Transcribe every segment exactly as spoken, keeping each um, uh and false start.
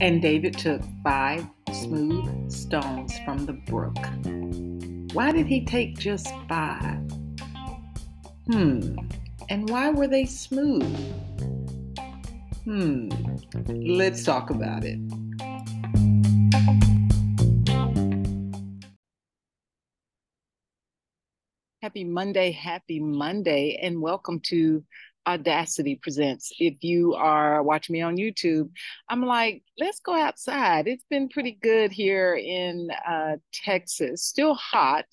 And David took five smooth stones from the brook. Why did he take just five? Hmm. And why were they smooth? Hmm. Let's talk about it. Happy Monday, happy Monday, and welcome to Audacity Presents. If you are watching me on YouTube, I'm like, let's go outside. It's been pretty good here in uh, Texas, still hot,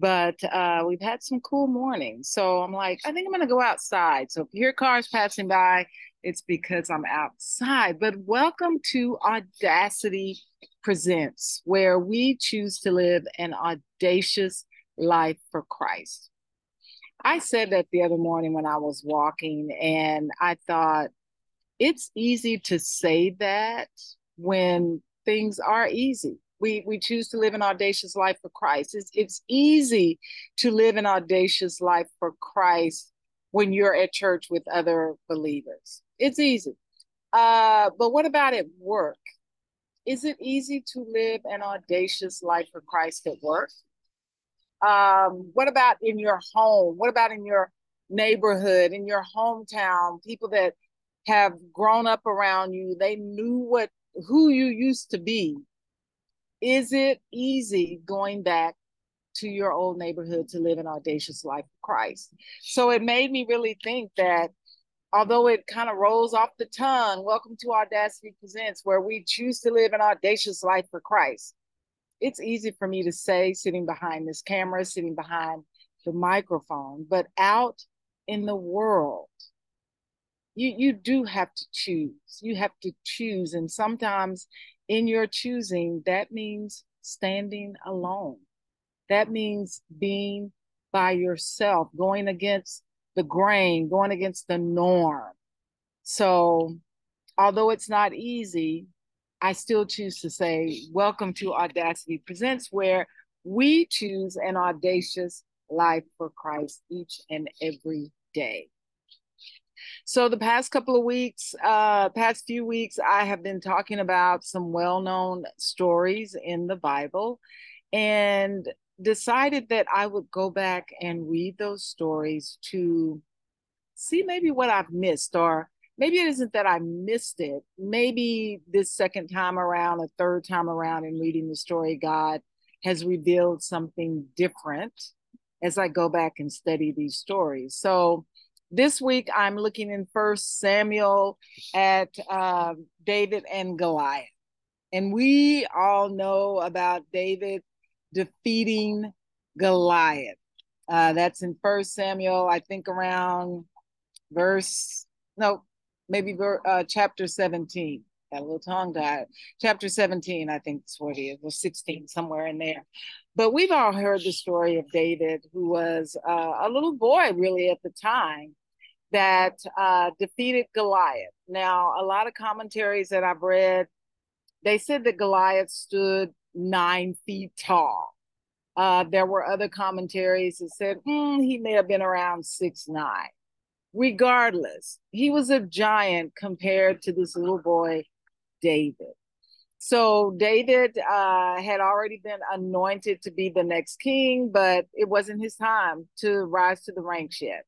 but uh, we've had some cool mornings. So I'm like, I think I'm going to go outside. So if you hear cars passing by, it's because I'm outside. But welcome to Audacity Presents, where we choose to live an audacious life for Christ. I said that the other morning when I was walking, and I thought it's easy to say that when things are easy. We we choose to live an audacious life for Christ. It's, it's easy to live an audacious life for Christ when you're at church with other believers. It's easy. Uh, but what about at work? Is it easy to live an audacious life for Christ at work? Um, what about in your home? What about in your neighborhood, in your hometown? People that have grown up around you, they knew what who you used to be. Is it easy going back to your old neighborhood to live an audacious life for Christ? So it made me really think that, although it kind of rolls off the tongue, welcome to Audacity Presents, where we choose to live an audacious life for Christ. It's easy for me to say, sitting behind this camera, sitting behind the microphone, but out in the world, you, you do have to choose. You have to choose. And sometimes in your choosing, that means standing alone. That means being by yourself, going against the grain, going against the norm. So although it's not easy, I still choose to say, welcome to Audacity Presents, where we choose an audacious life for Christ each and every day. So the past couple of weeks, uh, past few weeks, I have been talking about some well-known stories in the Bible and decided that I would go back and read those stories to see maybe what I've missed, or maybe it isn't that I missed it. Maybe this second time around, a third time around in reading the story, God has revealed something different as I go back and study these stories. So this week I'm looking in First Samuel at uh, David and Goliath. And we all know about David defeating Goliath. Uh, that's in First Samuel, I think around verse, no, Maybe uh, chapter seventeen, got a little tongue tied. Chapter seventeen, I think that's what it is, or sixteen, somewhere in there. But we've all heard the story of David, who was uh, a little boy really at the time, that uh, defeated Goliath. Now, a lot of commentaries that I've read, they said that Goliath stood nine feet tall. Uh, there were other commentaries that said mm, he may have been around six nine. Regardless, he was a giant compared to this little boy, David. So David uh, had already been anointed to be the next king, but it wasn't his time to rise to the ranks yet.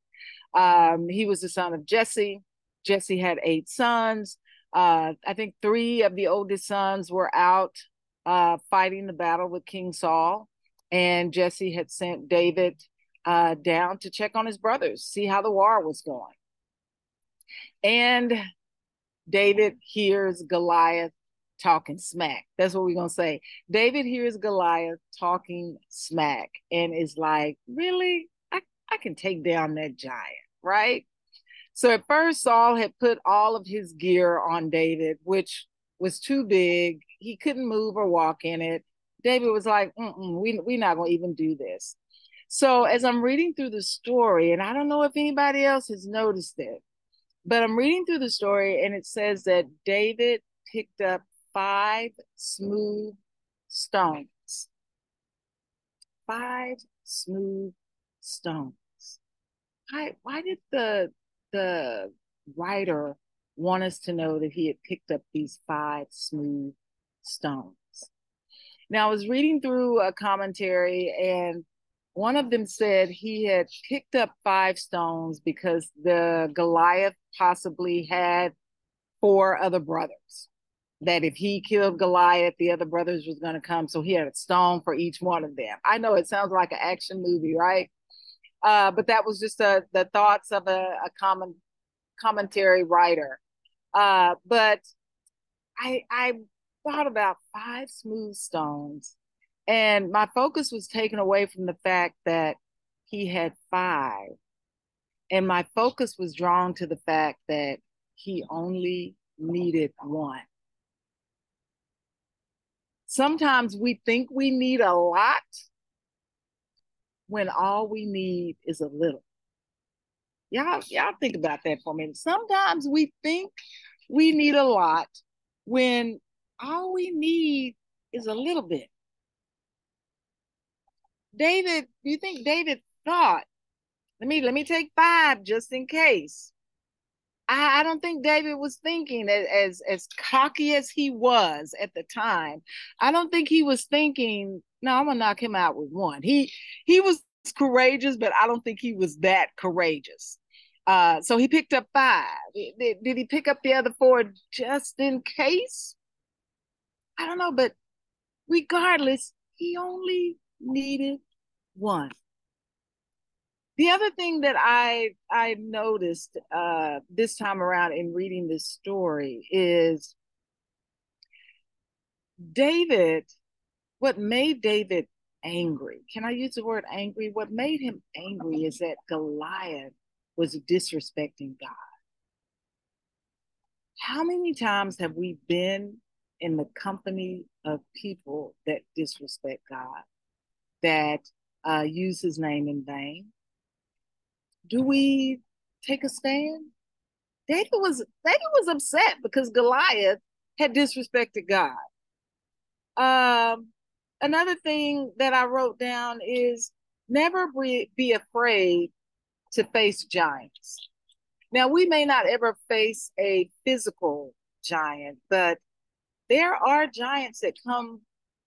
Um, he was the son of Jesse. Jesse had eight sons. Uh, I think three of the oldest sons were out uh, fighting the battle with King Saul, and Jesse had sent David Uh, down to check on his brothers, see how the war was going. And David hears Goliath talking smack. That's what we're going to say. David hears Goliath talking smack and is like, really? I, I can take down that giant, right? So at first, Saul had put all of his gear on David, which was too big. He couldn't move or walk in it. David was like, Mm-mm, we, we're not going to even do this. So as I'm reading through the story, and I don't know if anybody else has noticed it, but I'm reading through the story and it says that David picked up five smooth stones. Five smooth stones. Why, why did the, the writer want us to know that he had picked up these five smooth stones. Now, I was reading through a commentary, and one of them said he had picked up five stones because the Goliath possibly had four other brothers, that if he killed Goliath, the other brothers was going to come. So he had a stone for each one of them. I know it sounds like an action movie, right? Uh, but that was just a, the thoughts of a, a common commentary writer. Uh, but I, I thought about five smooth stones, and my focus was taken away from the fact that he had five. And my focus was drawn to the fact that he only needed one. Sometimes we think we need a lot when all we need is a little. Y'all, y'all think about that for a minute. Sometimes we think we need a lot when all we need is a little bit. David, do you think David thought, let me, let me take five just in case? I, I don't think David was thinking, as, as cocky as he was at the time, I don't think he was thinking, no, I'm gonna knock him out with one. He, he was courageous, but I don't think he was that courageous. Uh, so he picked up five. Did, did he pick up the other four just in case? I don't know, but regardless, he only needed one. The other thing that I I noticed uh, this time around in reading this story is David, what made David angry, can I use the word angry? What made him angry is that Goliath was disrespecting God. How many times have we been in the company of people that disrespect God, that uh, use his name in vain? Do we take a stand? David was, David was upset because Goliath had disrespected God. Um, another thing that I wrote down is never be, be afraid to face giants. Now, we may not ever face a physical giant, but there are giants that come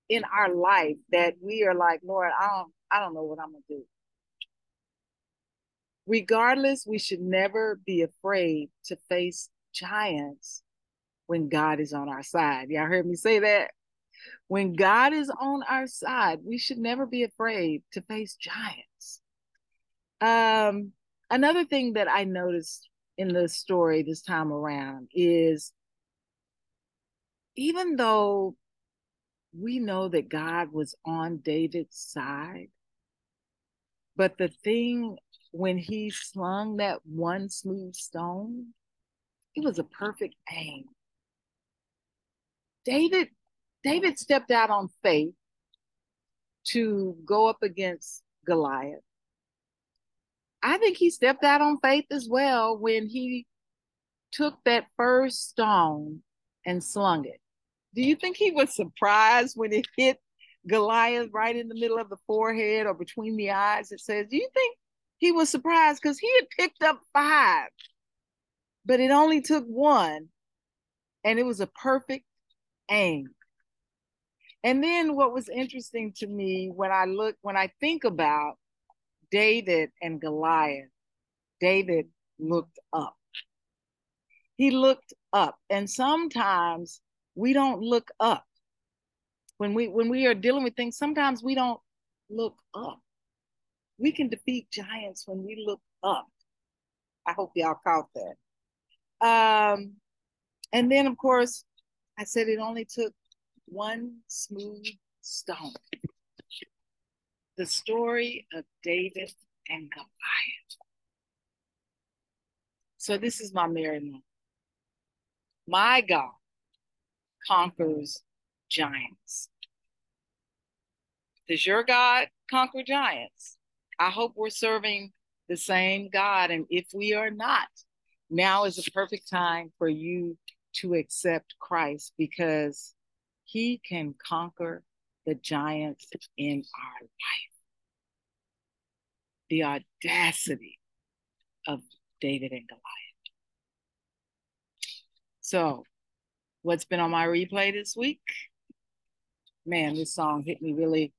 in our life that we are like, Lord, I don't, I don't know what I'm gonna do. Regardless, we should never be afraid to face giants when God is on our side. Y'all heard me say that? When God is on our side, we should never be afraid to face giants. Um, another thing that I noticed in the story this time around is even though we know that God was on David's side, but the thing when he slung that one smooth stone, it was a perfect aim. David, David stepped out on faith to go up against Goliath. I think he stepped out on faith as well when he took that first stone and slung it. Do you think he was surprised when it hit Goliath right in the middle of the forehead or between the eyes? It says, do you think he was surprised? Because he had picked up five, but it only took one, and it was a perfect aim. And then what was interesting to me when I look, when I think about David and Goliath, David looked up. He looked up. And sometimes we don't look up. When we, when we are dealing with things, sometimes we don't look up. We can defeat giants when we look up. I hope y'all caught that. Um, and then, of course, I said it only took one smooth stone. The story of David and Goliath. So this is my miracle. My God conquers giants. Does your God conquer giants? I hope we're serving the same God. And if we are not, now is the perfect time for you to accept Christ, because he can conquer the giants in our life. The audacity of David and Goliath. So what's been on my replay this week? Man, this song hit me really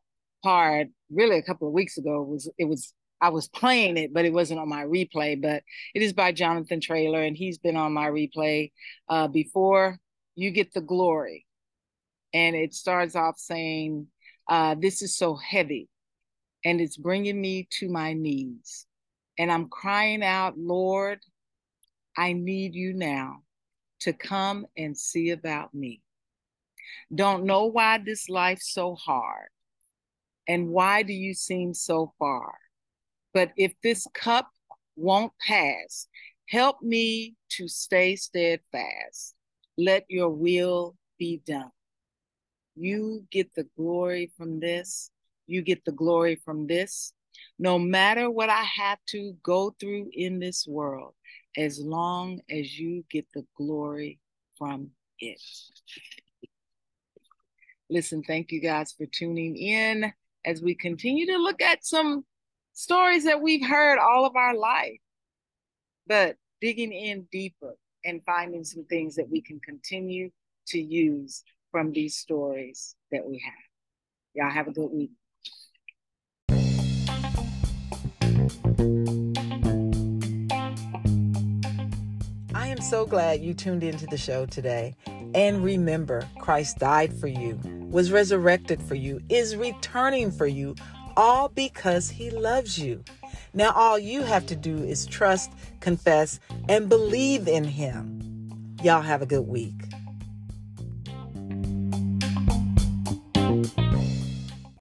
hard, really a couple of weeks ago. It was, it was, I was playing it, but it wasn't on my replay, but it is by Jonathan Traylor, and he's been on my replay uh, before. You Get the Glory. And it starts off saying, uh, this is so heavy and it's bringing me to my knees. And I'm crying out, Lord, I need you now to come and see about me. Don't know why this life's so hard. And why do you seem so far? But if this cup won't pass, help me to stay steadfast. Let your will be done. You get the glory from this. You get the glory from this. No matter what I have to go through in this world, as long as you get the glory from it. Listen, thank you guys for tuning in as we continue to look at some stories that we've heard all of our life, but digging in deeper and finding some things that we can continue to use from these stories that we have. Y'all have a good week. I am so glad you tuned into the show today. And remember, Christ died for you, was resurrected for you, is returning for you, all because he loves you. Now all you have to do is trust, confess, and believe in him. Y'all have a good week.